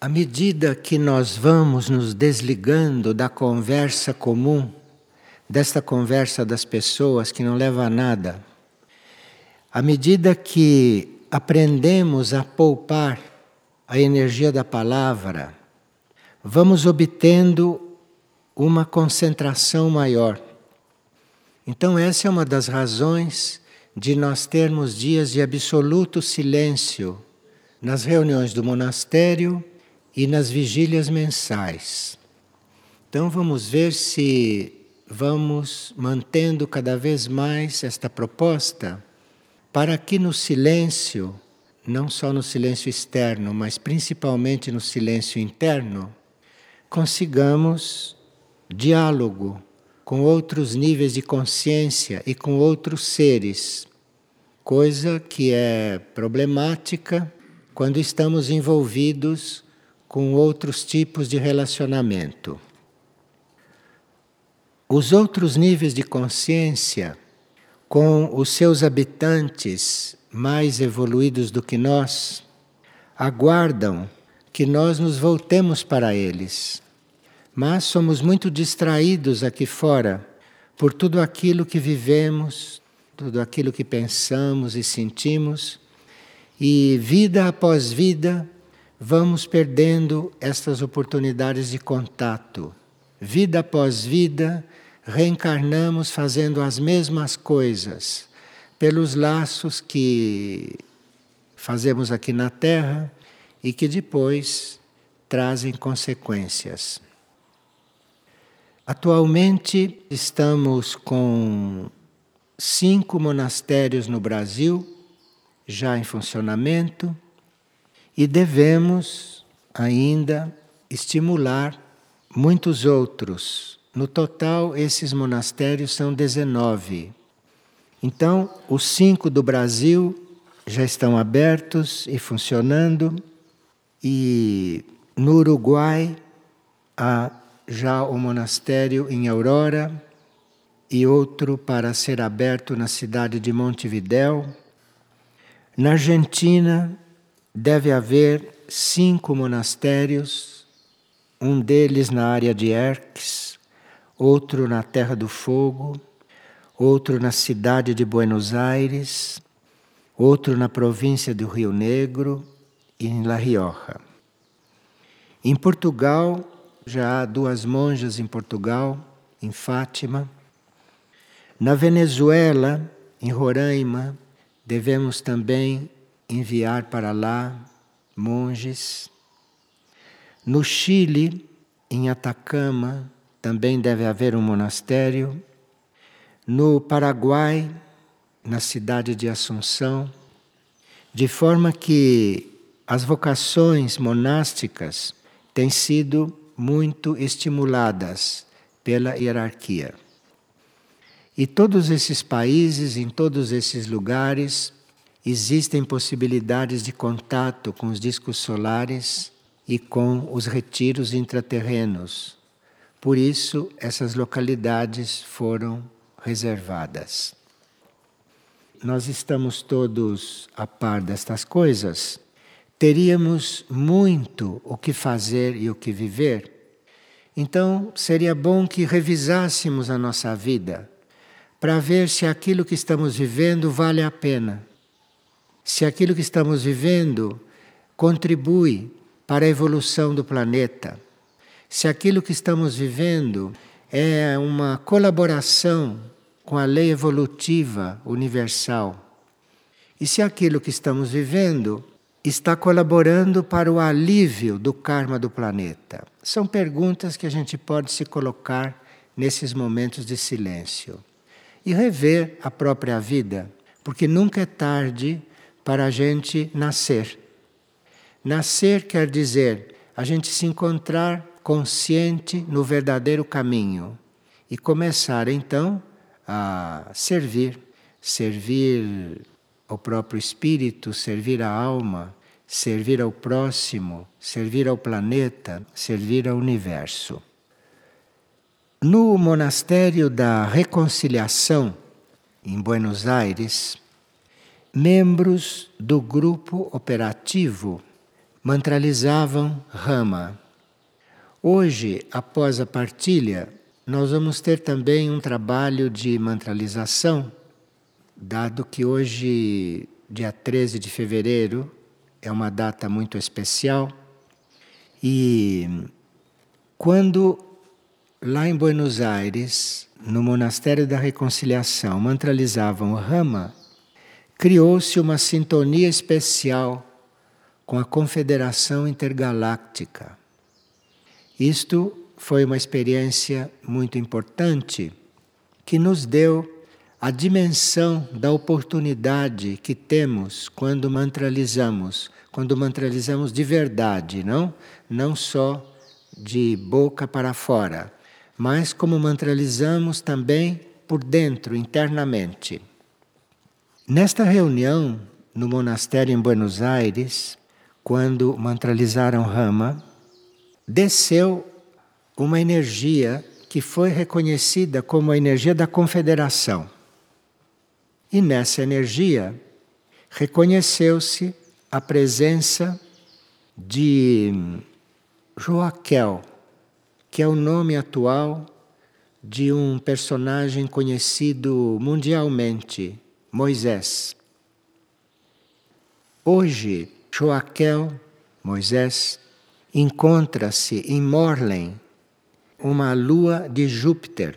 À medida que nós vamos nos desligando da conversa comum, desta conversa das pessoas que não leva a nada, à medida que aprendemos a poupar a energia da palavra, vamos obtendo uma concentração maior. Então essa é uma das razões de nós termos dias de absoluto silêncio nas reuniões do monastério e nas vigílias mensais. Então vamos ver se vamos mantendo cada vez mais esta proposta para que no silêncio, não só no silêncio externo, mas principalmente no silêncio interno, consigamos diálogo com outros níveis de consciência e com outros seres, coisa que é problemática quando estamos envolvidos com outros tipos de relacionamento. Os outros níveis de consciência, com os seus habitantes mais evoluídos do que nós, aguardam que nós nos voltemos para eles. Mas somos muito distraídos aqui fora por tudo aquilo que vivemos, tudo aquilo que pensamos e sentimos, e vida após vida, vamos perdendo estas oportunidades de contato. Vida após vida, reencarnamos fazendo as mesmas coisas, pelos laços que fazemos aqui na Terra e que depois trazem consequências. Atualmente estamos com 5 monastérios no Brasil, já em funcionamento, e devemos ainda estimular muitos outros. No total, esses monastérios são 19. Então, os 5 do Brasil já estão abertos e funcionando. E no Uruguai há já um monastério em Aurora e outro para ser aberto na cidade de Montevidéu. Na Argentina deve haver 5 monastérios, um deles na área de Erques, outro na Terra do Fogo, outro na cidade de Buenos Aires, outro na província do Rio Negro e em La Rioja. Em Portugal, já há 2 monjas em Portugal, em Fátima. Na Venezuela, em Roraima, devemos também enviar para lá monges. No Chile, em Atacama, também deve haver um monastério. No Paraguai, na cidade de Assunção, de forma que as vocações monásticas têm sido muito estimuladas pela hierarquia. E todos esses países, em todos esses lugares, existem possibilidades de contato com os discos solares e com os retiros intraterrenos. Por isso, essas localidades foram reservadas. Nós estamos todos a par destas coisas. Teríamos muito o que fazer e o que viver. Então, seria bom que revisássemos a nossa vida para ver se aquilo que estamos vivendo vale a pena. Se aquilo que estamos vivendo contribui para a evolução do planeta, se aquilo que estamos vivendo é uma colaboração com a lei evolutiva universal, e se aquilo que estamos vivendo está colaborando para o alívio do karma do planeta. São perguntas que a gente pode se colocar nesses momentos de silêncio e rever a própria vida, porque nunca é tarde para a gente nascer. Nascer quer dizer a gente se encontrar consciente no verdadeiro caminho e começar então a servir ao próprio espírito, servir à alma, servir ao próximo, servir ao planeta, servir ao universo. No monastério da Reconciliação, em Buenos Aires, membros do grupo operativo mantralizavam Rama. Hoje, após a partilha, nós vamos ter também um trabalho de mantralização, dado que hoje, dia 13 de fevereiro, é uma data muito especial. E quando lá em Buenos Aires, no Monastério da Reconciliação, mantralizavam o Rama, criou-se uma sintonia especial com a Confederação Intergaláctica. Isto foi uma experiência muito importante que nos deu a dimensão da oportunidade que temos quando mantralizamos de verdade, não só de boca para fora, mas como mantralizamos também por dentro, internamente. Nesta reunião, no monastério em Buenos Aires, quando mantralizaram Rama, desceu uma energia que foi reconhecida como a energia da Confederação. E nessa energia reconheceu-se a presença de Joaquel, que é o nome atual de um personagem conhecido mundialmente, Moisés. Hoje, Joaquel, Moisés, encontra-se em Morlem, uma lua de Júpiter,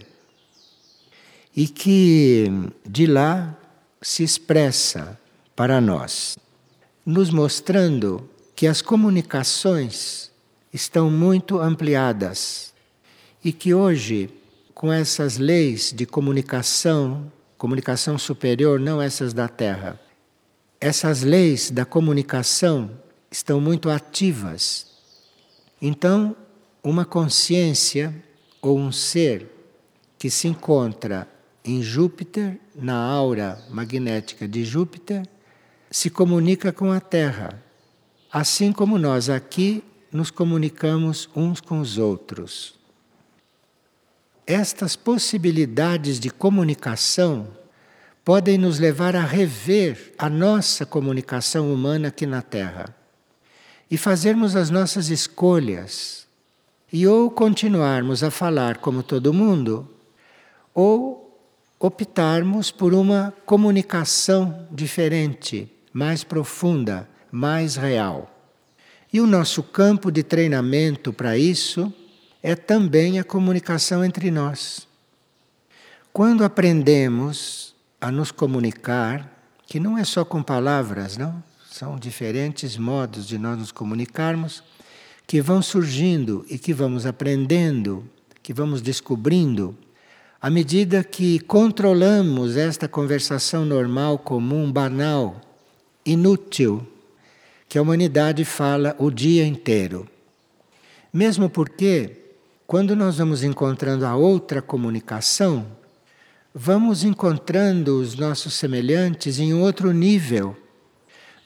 e que de lá se expressa para nós, nos mostrando que as comunicações estão muito ampliadas e que hoje, com essas leis de comunicação superior, não essas da Terra, essas leis da comunicação estão muito ativas. Então, uma consciência ou um ser que se encontra em Júpiter, na aura magnética de Júpiter, se comunica com a Terra, assim como nós aqui nos comunicamos uns com os outros. Estas possibilidades de comunicação podem nos levar a rever a nossa comunicação humana aqui na Terra e fazermos as nossas escolhas, e ou continuarmos a falar como todo mundo, ou optarmos por uma comunicação diferente, mais profunda, mais real. E o nosso campo de treinamento para isso é também a comunicação entre nós. Quando aprendemos a nos comunicar, que não é só com palavras, não? São diferentes modos de nós nos comunicarmos que vão surgindo e que vamos aprendendo, que vamos descobrindo. À medida que controlamos esta conversação normal, comum, banal, inútil, que a humanidade fala o dia inteiro. Mesmo porque, quando nós vamos encontrando a outra comunicação, vamos encontrando os nossos semelhantes em outro nível.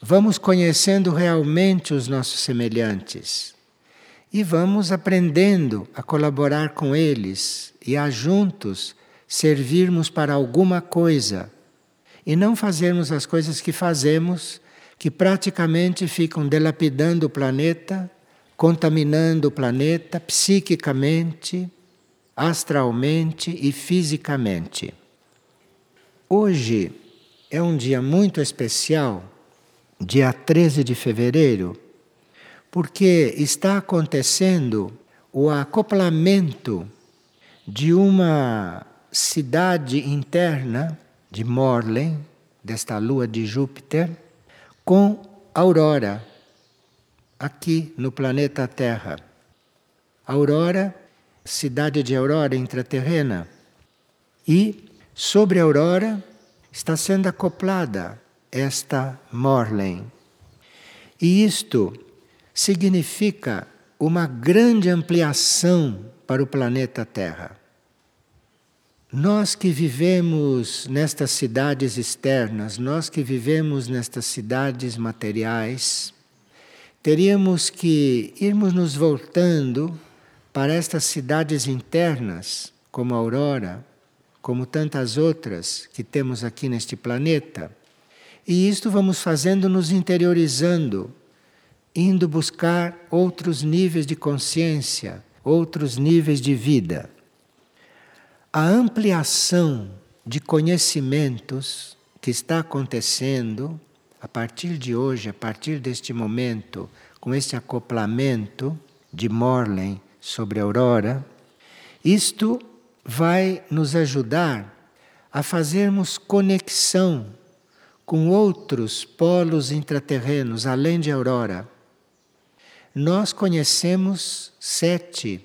Vamos conhecendo realmente os nossos semelhantes. E vamos aprendendo a colaborar com eles e a juntos servirmos para alguma coisa. E não fazermos as coisas que fazemos, que praticamente ficam dilapidando o planeta, contaminando o planeta psiquicamente, astralmente e fisicamente. Hoje é um dia muito especial, dia 13 de fevereiro, porque está acontecendo o acoplamento de uma cidade interna de Morlem, desta lua de Júpiter, com Aurora, aqui no planeta Terra. Aurora, cidade de Aurora intraterrena. E sobre Aurora está sendo acoplada esta Morlem. E isto significa uma grande ampliação para o planeta Terra. Nós que vivemos nestas cidades externas, nós que vivemos nestas cidades materiais, teríamos que irmos nos voltando para estas cidades internas, como a Aurora, como tantas outras que temos aqui neste planeta. E isto vamos fazendo, nos interiorizando, indo buscar outros níveis de consciência, outros níveis de vida. A ampliação de conhecimentos que está acontecendo a partir de hoje, a partir deste momento, com este acoplamento de Morlem sobre a Aurora, isto vai nos ajudar a fazermos conexão com outros polos intraterrenos, além de Aurora. Nós conhecemos 7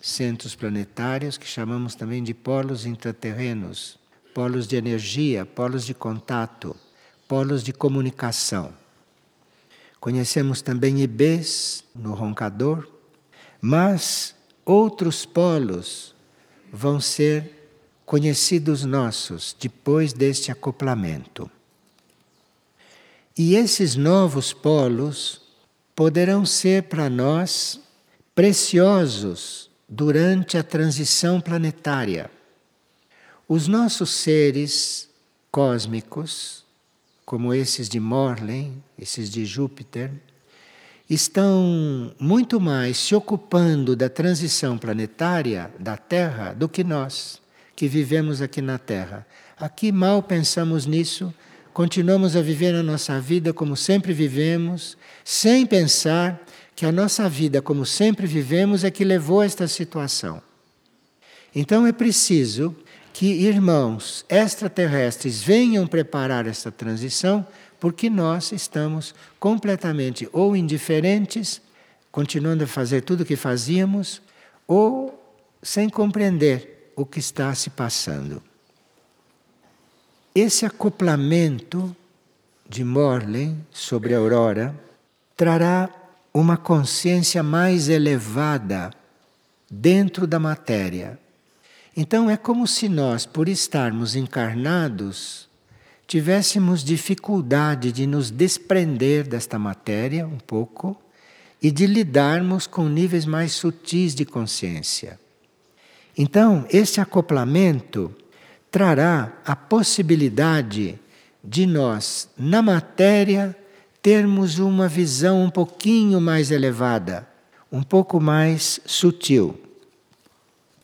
centros planetários, que chamamos também de polos intraterrenos, polos de energia, polos de contato, polos de comunicação. Conhecemos também IBs, no Roncador, mas outros polos vão ser conhecidos nossos depois deste acoplamento. E esses novos polos poderão ser para nós preciosos durante a transição planetária. Os nossos seres cósmicos, como esses de Morlem, esses de Júpiter, estão muito mais se ocupando da transição planetária da Terra do que nós, que vivemos aqui na Terra. Aqui mal pensamos nisso. Continuamos a viver a nossa vida como sempre vivemos, sem pensar que a nossa vida como sempre vivemos é que levou a esta situação. Então é preciso que irmãos extraterrestres venham preparar esta transição, porque nós estamos completamente ou indiferentes, continuando a fazer tudo o que fazíamos, ou sem compreender o que está se passando. Esse acoplamento de Morlem sobre a Aurora trará uma consciência mais elevada dentro da matéria. Então é como se nós, por estarmos encarnados, tivéssemos dificuldade de nos desprender desta matéria um pouco e de lidarmos com níveis mais sutis de consciência. Então, esse acoplamento trará a possibilidade de nós, na matéria, termos uma visão um pouquinho mais elevada, um pouco mais sutil.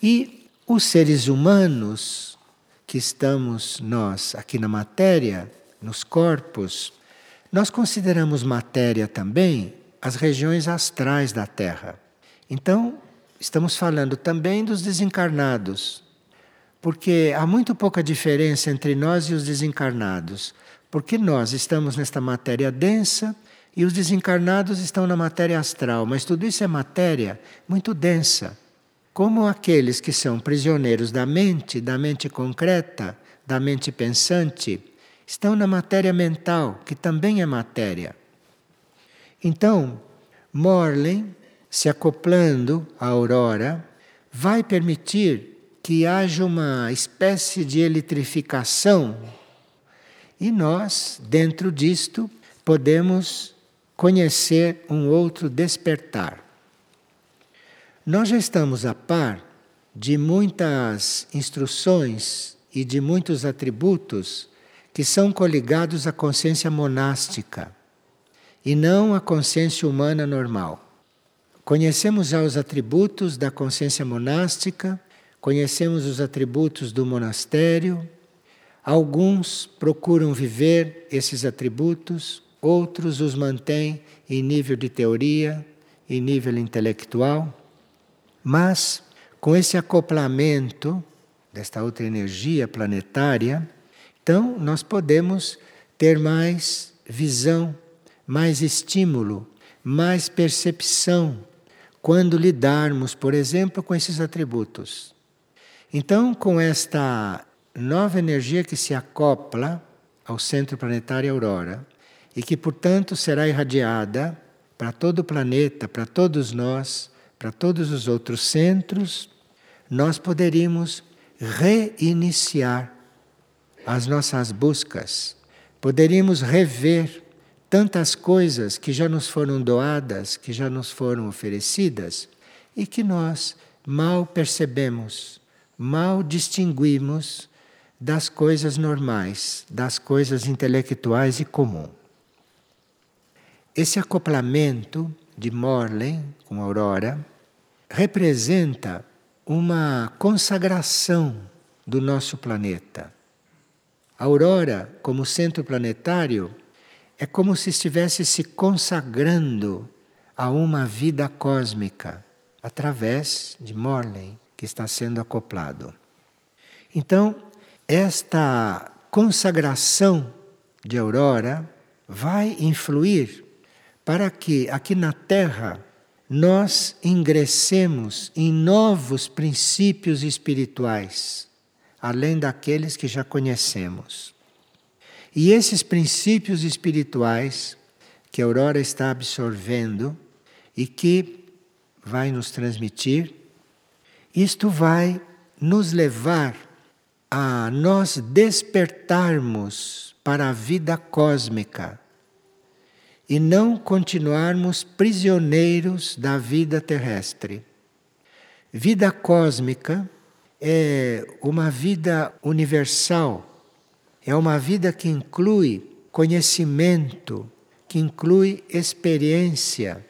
E os seres humanos que estamos nós aqui na matéria, nos corpos, nós consideramos matéria também as regiões astrais da Terra. Então, estamos falando também dos desencarnados, porque há muito pouca diferença entre nós e os desencarnados, porque nós estamos nesta matéria densa e os desencarnados estão na matéria astral, mas tudo isso é matéria muito densa. Como aqueles que são prisioneiros da mente concreta, da mente pensante, estão na matéria mental, que também é matéria. Então, Morlem, se acoplando à Aurora, vai permitir que haja uma espécie de eletrificação e nós, dentro disto, podemos conhecer um outro despertar. Nós já estamos a par de muitas instruções e de muitos atributos que são coligados à consciência monástica e não à consciência humana normal. Conhecemos já os atributos da consciência monástica. Conhecemos os atributos do monastério, alguns procuram viver esses atributos, outros os mantêm em nível de teoria, em nível intelectual, mas com esse acoplamento desta outra energia planetária, então nós podemos ter mais visão, mais estímulo, mais percepção quando lidarmos, por exemplo, com esses atributos. Então, com esta nova energia que se acopla ao centro planetário Aurora e que, portanto, será irradiada para todo o planeta, para todos nós, para todos os outros centros, nós poderíamos reiniciar as nossas buscas, poderíamos rever tantas coisas que já nos foram doadas, que já nos foram oferecidas e que nós mal percebemos, mal distinguimos das coisas normais, das coisas intelectuais e comum. Esse acoplamento de Morlem com Aurora representa uma consagração do nosso planeta. A Aurora, como centro planetário, é como se estivesse se consagrando a uma vida cósmica, através de Morlem, que está sendo acoplado. Então, esta consagração de Aurora vai influir para que aqui na Terra nós ingressemos em novos princípios espirituais, além daqueles que já conhecemos. E esses princípios espirituais que a Aurora está absorvendo e que vai nos transmitir, isto vai nos levar a nós despertarmos para a vida cósmica e não continuarmos prisioneiros da vida terrestre. Vida cósmica é uma vida universal, é uma vida que inclui conhecimento, que inclui experiência,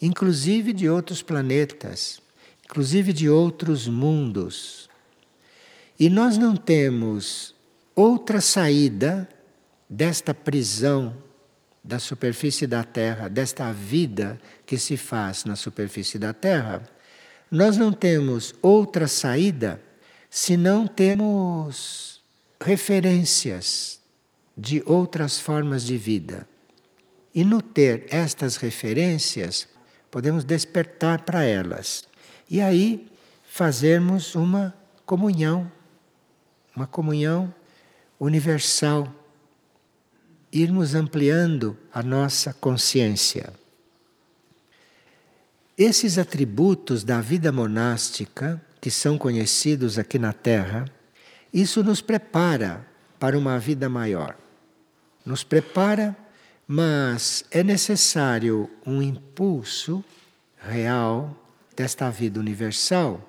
inclusive de outros planetas, inclusive de outros mundos. E nós não temos outra saída desta prisão da superfície da Terra, desta vida que se faz na superfície da Terra. Nós não temos outra saída se não temos referências de outras formas de vida. E no ter estas referências, podemos despertar para elas. E aí fazermos uma comunhão universal, irmos ampliando a nossa consciência. Esses atributos da vida monástica, que são conhecidos aqui na Terra, isso nos prepara para uma vida maior. Nos prepara, mas é necessário um impulso real desta vida universal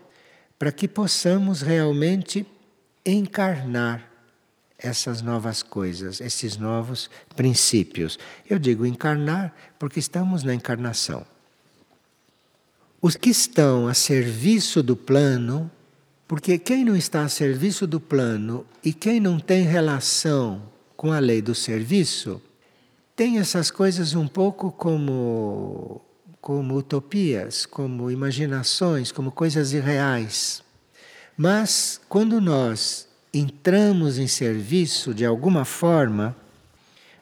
para que possamos realmente encarnar essas novas coisas, esses novos princípios. Eu digo encarnar porque estamos na encarnação. Os que estão a serviço do plano, porque quem não está a serviço do plano e quem não tem relação com a lei do serviço, tem essas coisas um pouco como utopias, como imaginações, como coisas irreais. Mas quando nós entramos em serviço de alguma forma,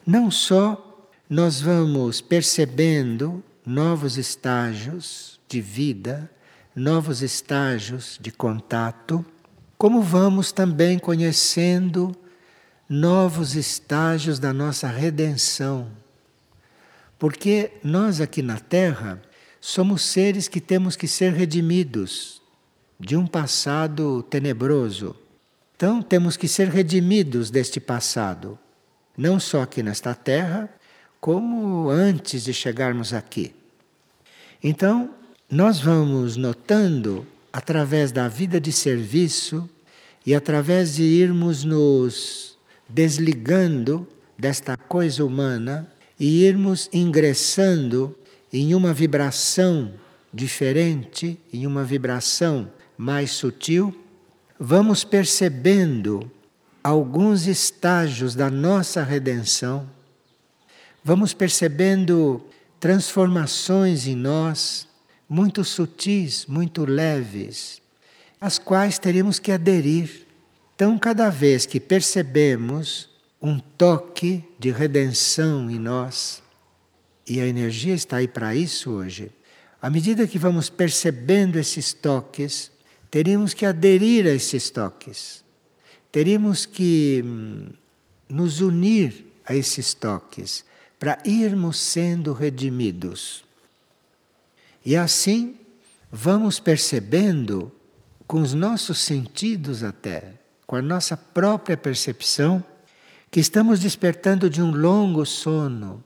não só nós vamos percebendo novos estágios de vida, novos estágios de contato, como vamos também conhecendo novos estágios da nossa redenção. Porque nós aqui na Terra somos seres que temos que ser redimidos de um passado tenebroso. Então temos que ser redimidos deste passado, não só aqui nesta Terra, como antes de chegarmos aqui. Então, nós vamos notando, através da vida de serviço e através de irmos nos desligando desta coisa humana e irmos ingressando em uma vibração diferente, em uma vibração mais sutil, vamos percebendo alguns estágios da nossa redenção, vamos percebendo transformações em nós, muito sutis, muito leves, às quais teríamos que aderir. Então, cada vez que percebemos um toque de redenção em nós, e a energia está aí para isso hoje, à medida que vamos percebendo esses toques, teríamos que aderir a esses toques, teríamos que nos unir a esses toques, para irmos sendo redimidos. E assim, vamos percebendo, com os nossos sentidos até, com a nossa própria percepção, que estamos despertando de um longo sono,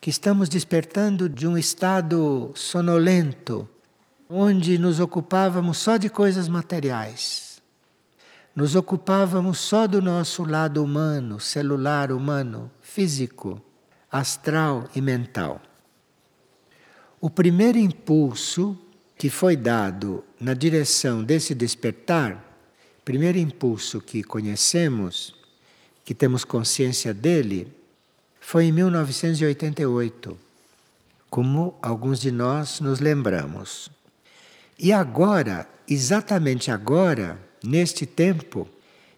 que estamos despertando de um estado sonolento, onde nos ocupávamos só de coisas materiais, nos ocupávamos só do nosso lado humano, celular humano, físico, astral e mental. O primeiro impulso que foi dado na direção desse despertar, primeiro impulso que conhecemos, que temos consciência dele, foi em 1988, como alguns de nós nos lembramos. E agora, exatamente agora, neste tempo,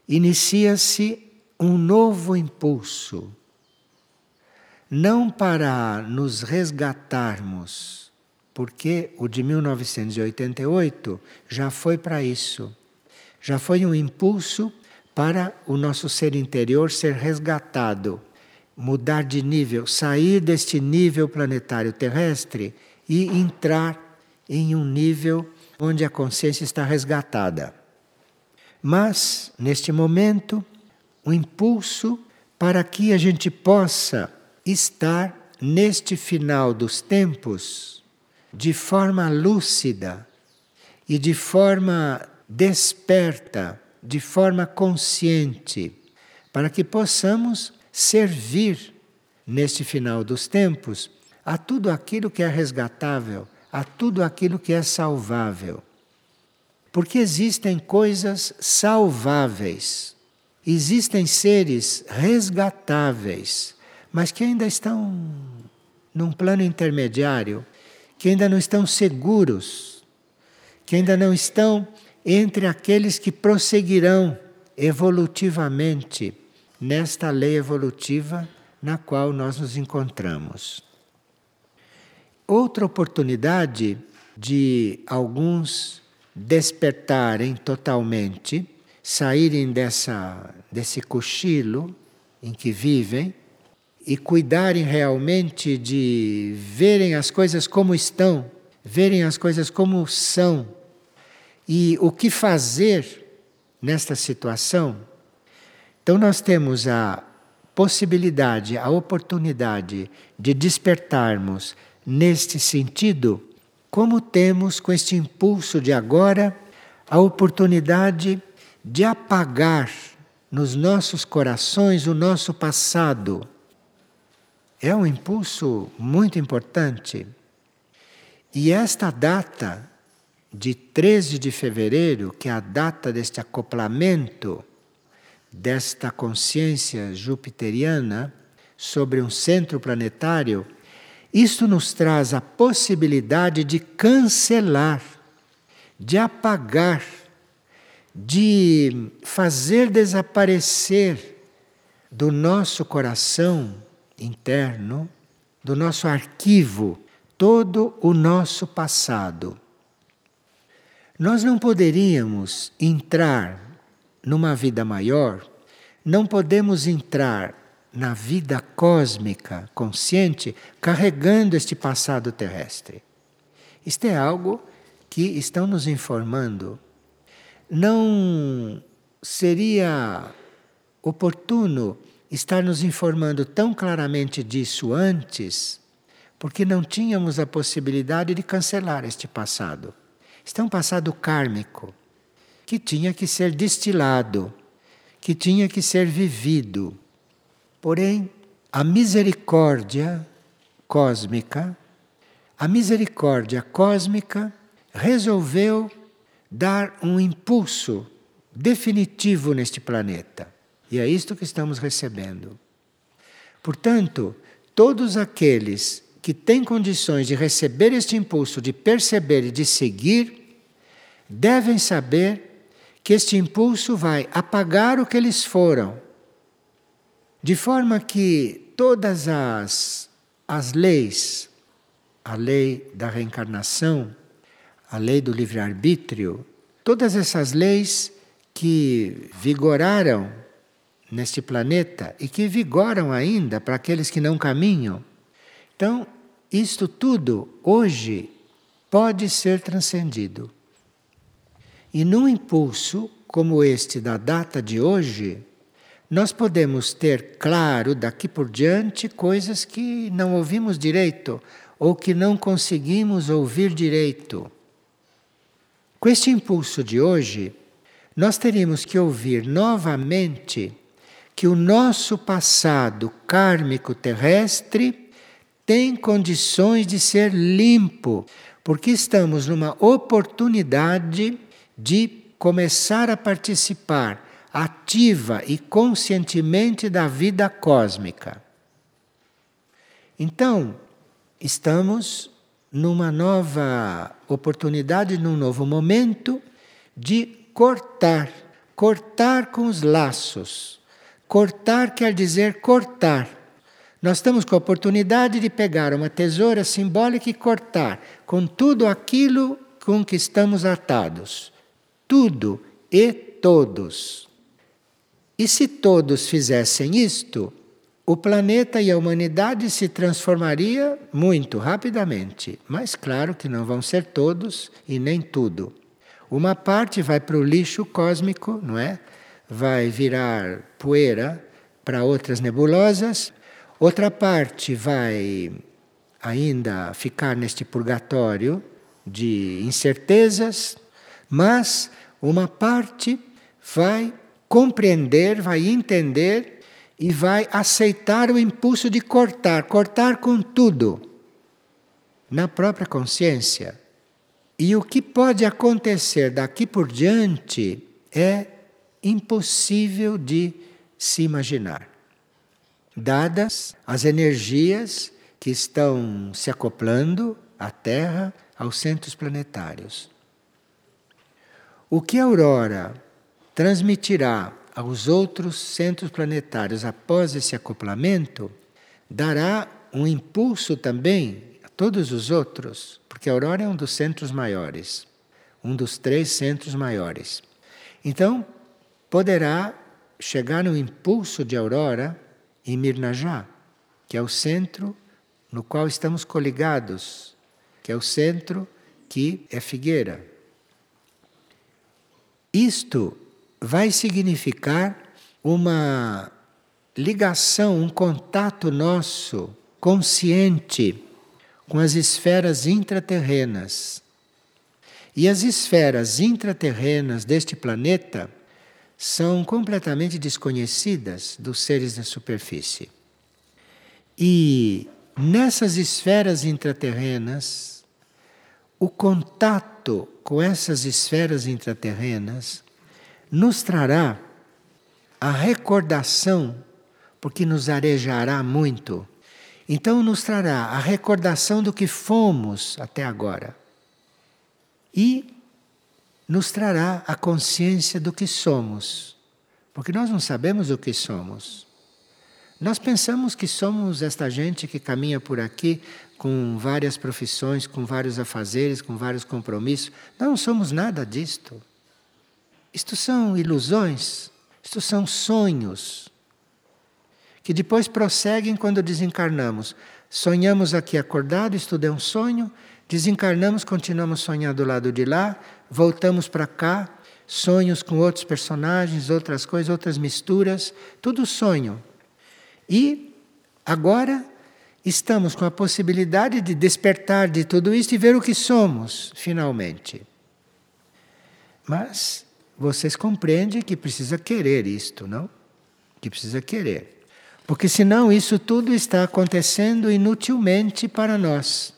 inicia-se um novo impulso, não para nos resgatarmos, porque o de 1988 já foi para isso, já foi um impulso para o nosso ser interior ser resgatado, mudar de nível, sair deste nível planetário terrestre e entrar em um nível onde a consciência está resgatada. Mas, neste momento, um impulso para que a gente possa estar neste final dos tempos de forma lúcida e de forma desperta, de forma consciente, para que possamos servir neste final dos tempos a tudo aquilo que é resgatável, a tudo aquilo que é salvável. Porque existem coisas salváveis, existem seres resgatáveis, mas que ainda estão num plano intermediário, que ainda não estão seguros, que ainda não estão entre aqueles que prosseguirão evolutivamente nesta lei evolutiva na qual nós nos encontramos. Outra oportunidade de alguns despertarem totalmente, saírem desse cochilo em que vivem e cuidarem realmente de verem as coisas como estão, verem as coisas como são e o que fazer nesta situação. Então nós temos a possibilidade, a oportunidade de despertarmos neste sentido, como temos com este impulso de agora a oportunidade de apagar nos nossos corações o nosso passado. É um impulso muito importante. E esta data de 13 de fevereiro, que é a data deste acoplamento, desta consciência jupiteriana sobre um centro planetário, isto nos traz a possibilidade de cancelar, de apagar, de fazer desaparecer do nosso coração interno, do nosso arquivo, todo o nosso passado. Nós não poderíamos entrar numa vida maior, não podemos entrar na vida cósmica consciente carregando este passado terrestre. Isto é algo que estão nos informando. Não seria oportuno estar nos informando tão claramente disso antes, porque não tínhamos a possibilidade de cancelar este passado. Isto é um passado kármico que tinha que ser destilado, que tinha que ser vivido. Porém, a misericórdia cósmica, resolveu dar um impulso definitivo neste planeta. E é isto que estamos recebendo. Portanto, todos aqueles que têm condições de receber este impulso, de perceber e de seguir, devem saber que este impulso vai apagar o que eles foram. De forma que todas as leis, a lei da reencarnação, a lei do livre-arbítrio, todas essas leis que vigoraram neste planeta e que vigoram ainda para aqueles que não caminham, então, isto tudo hoje pode ser transcendido. E num impulso como este da data de hoje, nós podemos ter claro daqui por diante coisas que não ouvimos direito ou que não conseguimos ouvir direito. Com este impulso de hoje, nós teríamos que ouvir novamente que o nosso passado kármico terrestre tem condições de ser limpo, porque estamos numa oportunidade de começar a participar ativa e conscientemente da vida cósmica. Então, estamos numa nova oportunidade, num novo momento de cortar com os laços. Cortar quer dizer cortar. Nós estamos com a oportunidade de pegar uma tesoura simbólica e cortar com tudo aquilo com que estamos atados. Tudo e todos. E se todos fizessem isto, o planeta e a humanidade se transformaria muito rapidamente. Mas claro que não vão ser todos e nem tudo. Uma parte vai para o lixo cósmico, não é? Vai virar poeira para outras nebulosas. Outra parte vai ainda ficar neste purgatório de incertezas, mas uma parte vai compreender, vai entender e vai aceitar o impulso de cortar com tudo, na própria consciência. E o que pode acontecer daqui por diante é impossível de se imaginar, dadas as energias que estão se acoplando à Terra, aos centros planetários. O que a Aurora transmitirá aos outros centros planetários após esse acoplamento dará um impulso também a todos os outros, porque a Aurora é um dos centros maiores, um dos 3 centros maiores. Então, poderá chegar no impulso de Aurora em Mirnajá, que é o centro no qual estamos coligados, que é o centro que é Figueira. Isto vai significar uma ligação, um contato nosso consciente com as esferas intraterrenas. E as esferas intraterrenas deste planeta são completamente desconhecidas dos seres da superfície. E nessas esferas intraterrenas, o contato com essas esferas intraterrenas nos trará a recordação, porque nos arejará muito. Então nos trará a recordação do que fomos até agora. E nos trará a consciência do que somos, porque nós não sabemos o que somos. Nós pensamos que somos esta gente que caminha por aqui com várias profissões, com vários afazeres, com vários compromissos. Nós não somos nada disto. Isto são ilusões, isto são sonhos, que depois prosseguem quando desencarnamos. Sonhamos aqui acordado, isto é um sonho, desencarnamos, continuamos sonhando do lado de lá, voltamos para cá, sonhos com outros personagens, outras coisas, outras misturas, tudo sonho. E agora estamos com a possibilidade de despertar de tudo isso e ver o que somos, finalmente. Mas vocês compreendem que precisa querer isto, não? Que precisa querer. Porque senão isso tudo está acontecendo inutilmente para nós.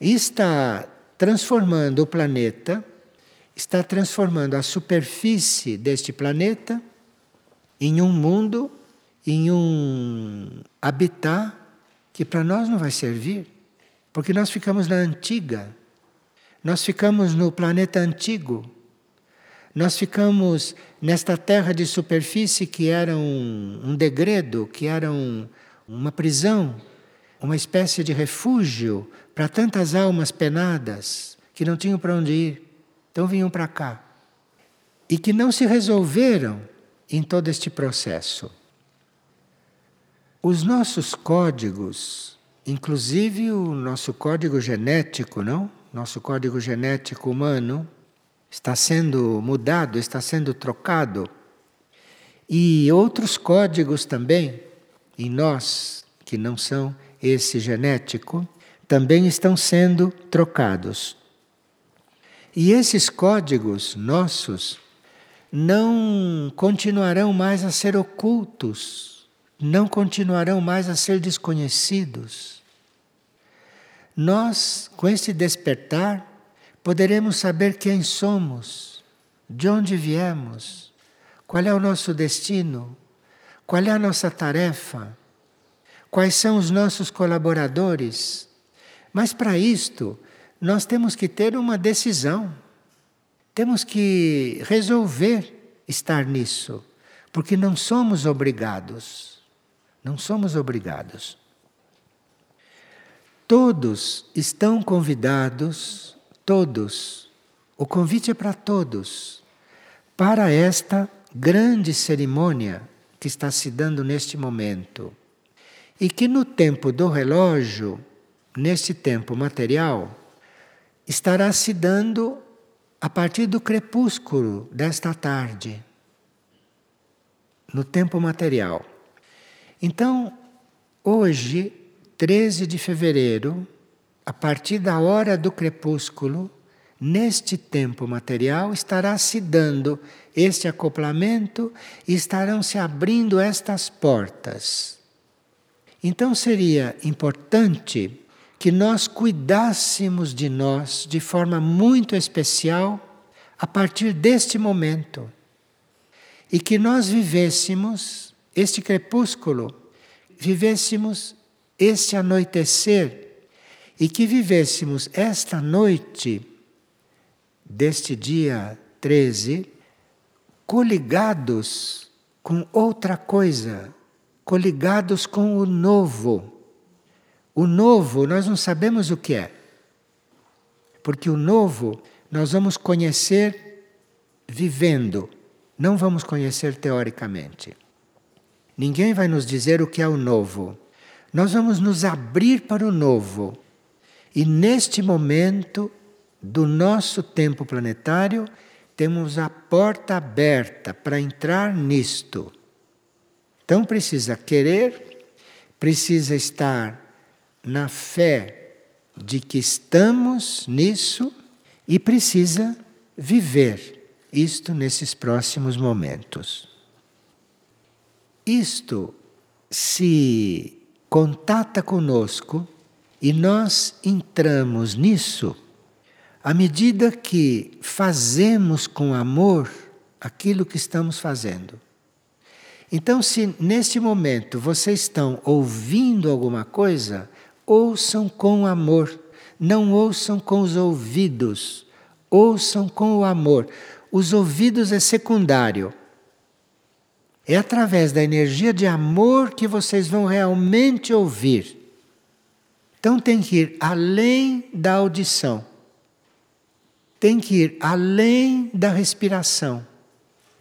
E está transformando o planeta, está transformando a superfície deste planeta em um mundo, em um habitat que para nós não vai servir, porque nós ficamos na antiga, nós ficamos no planeta antigo, nós ficamos nesta terra de superfície que era um degredo, que era uma prisão, uma espécie de refúgio para tantas almas penadas que não tinham para onde ir, então vinham para cá, e que não se resolveram em todo este processo. Os nossos códigos, inclusive o nosso código genético, não? Nosso código genético humano está sendo mudado, está sendo trocado. E outros códigos também, em nós, que não são esse genético, também estão sendo trocados. E esses códigos nossos não continuarão mais a ser ocultos. Não continuarão mais a ser desconhecidos. Nós, com esse despertar, poderemos saber quem somos, de onde viemos, qual é o nosso destino, qual é a nossa tarefa, quais são os nossos colaboradores. Mas para isto, nós temos que ter uma decisão. Temos que resolver estar nisso, porque não somos obrigados. Não somos obrigados. Todos estão convidados, todos. O convite é para todos, para esta grande cerimônia que está se dando neste momento. E que no tempo do relógio, neste tempo material, estará se dando a partir do crepúsculo desta tarde, no tempo material. Então, hoje, 13 de fevereiro, a partir da hora do crepúsculo, neste tempo material, estará se dando este acoplamento e estarão se abrindo estas portas. Então seria importante que nós cuidássemos de nós de forma muito especial a partir deste momento e que nós vivêssemos este crepúsculo, vivêssemos este anoitecer e que vivêssemos esta noite deste dia 13, coligados com outra coisa, coligados com o novo. O novo nós não sabemos o que é, porque o novo nós vamos conhecer vivendo, não vamos conhecer teoricamente. Ninguém vai nos dizer o que é o novo. Nós vamos nos abrir para o novo. E neste momento do nosso tempo planetário, temos a porta aberta para entrar nisto. Então precisa querer, precisa estar na fé de que estamos nisso e precisa viver isto nesses próximos momentos. Isto se contata conosco e nós entramos nisso à medida que fazemos com amor aquilo que estamos fazendo. Então, se neste momento vocês estão ouvindo alguma coisa, ouçam com amor, não ouçam com os ouvidos, ouçam com o amor. Os ouvidos é secundário. É através da energia de amor que vocês vão realmente ouvir. Então tem que ir além da audição. Tem que ir além da respiração.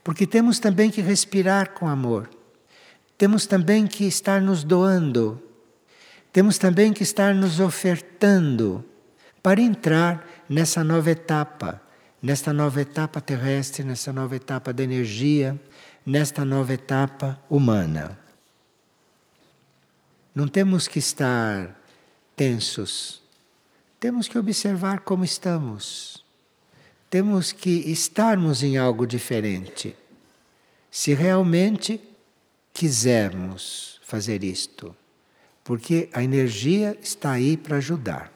Porque temos também que respirar com amor. Temos também que estar nos doando. Temos também que estar nos ofertando para entrar nessa nova etapa terrestre, nessa nova etapa da energia, nesta nova etapa humana. Não temos que estar tensos, temos que observar como estamos, temos que estarmos em algo diferente, se realmente quisermos fazer isto. Porque a energia está aí para ajudar.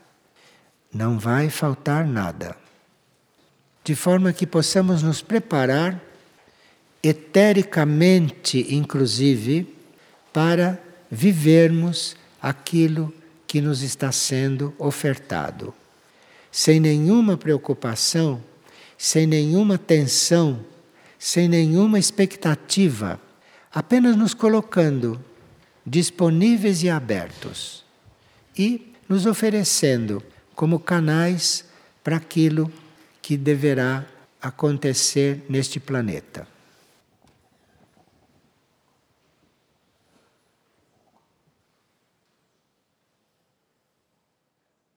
Não vai faltar nada. De forma que possamos nos preparar, etericamente inclusive, para vivermos aquilo que nos está sendo ofertado. Sem nenhuma preocupação, sem nenhuma tensão, sem nenhuma expectativa, apenas nos colocando disponíveis e abertos, e nos oferecendo como canais para aquilo que deverá acontecer neste planeta.